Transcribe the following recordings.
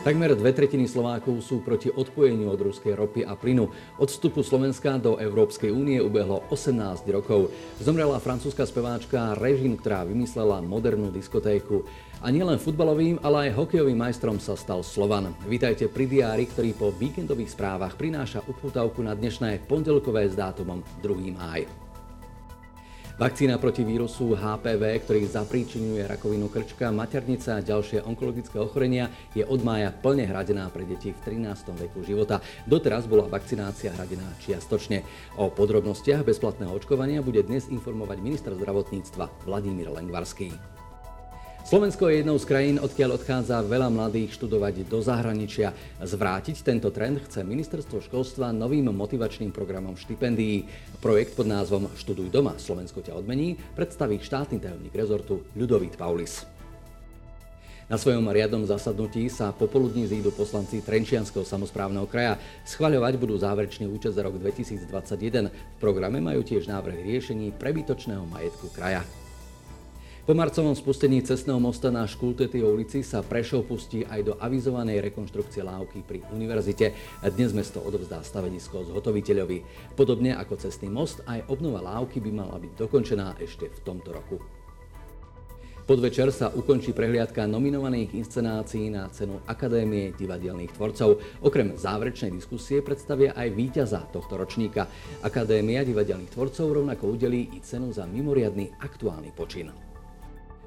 Takmer 2/3 Slovákov sú proti odpojeniu od ruskej ropy a plynu. Od vstupu Slovenska do Európskej únie ubehlo 18 rokov. Zomrela francúzska speváčka Regine, ktorá vymyslela modernú diskotéku. A nielen futbalovým, ale aj hokejovým majstrom sa stal Slovan. Vítajte pri diári, ktorý po víkendových správach prináša upútavku na dnešné pondelkové s dátumom 2. máj. Vakcína proti vírusu HPV, ktorý zapríčiňuje rakovinu krčka, maternica a ďalšie onkologické ochorenia, je od mája plne hradená pre deti v 13. veku života. Doteraz bola vakcinácia hradená čiastočne. O podrobnostiach bezplatného očkovania bude dnes informovať minister zdravotníctva Vladimír Lengvarský. Slovensko je jednou z krajín, odkiaľ odchádza veľa mladých študovať do zahraničia. Zvrátiť tento trend chce ministerstvo školstva novým motivačným programom štipendií. Projekt pod názvom Študuj doma, Slovensko ťa odmení predstaví štátny tajomník rezortu Ľudovít Paulis. Na svojom riadnom zasadnutí sa popoludní zídu poslanci Trenčianskeho samosprávneho kraja. Schvaľovať budú záverečný účet za rok 2021. V programe majú tiež návrh riešení prebytočného majetku kraja. Po marcovom spustení cestného mosta na Škultétej ulici sa Prešov pustí aj do avizovanej rekonštrukcie lávky pri univerzite. Dnes mesto odovzdá stavenisko zhotoviteľovi. Podobne ako cestný most, aj obnova lávky by mala byť dokončená ešte v tomto roku. Podvečer sa ukončí prehliadka nominovaných inscenácií na cenu Akadémie divadelných tvorcov. Okrem záverečnej diskusie predstavia aj víťaza tohto ročníka. Akadémia divadelných tvorcov rovnako udelí i cenu za mimoriadny aktuálny počin.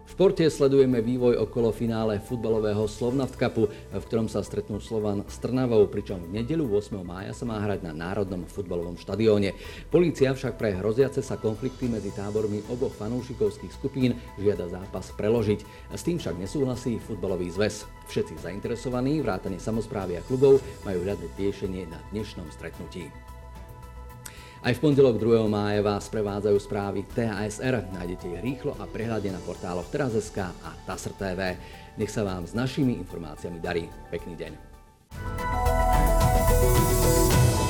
V športe sledujeme vývoj okolo finále futbalového Slovnaft Cupu, v ktorom sa stretnú Slovan s Trnavou, pričom v nedeľu 8. mája sa má hrať na Národnom futbalovom štadióne. Polícia však pre hroziace sa konflikty medzi tábormi oboch fanúšikovských skupín žiada zápas preložiť. S tým však nesúhlasí futbalový zväz. Všetci zainteresovaní, vrátane samosprávy a klubov, majú hľadať riešenie na dnešnom stretnutí. Aj v pondelok 2. mája vás prevádzajú správy TASR. Nájdete ich rýchlo a prehľadne na portáloch Teraz.sk a TASR.TV. Nech sa vám s našimi informáciami darí. Pekný deň.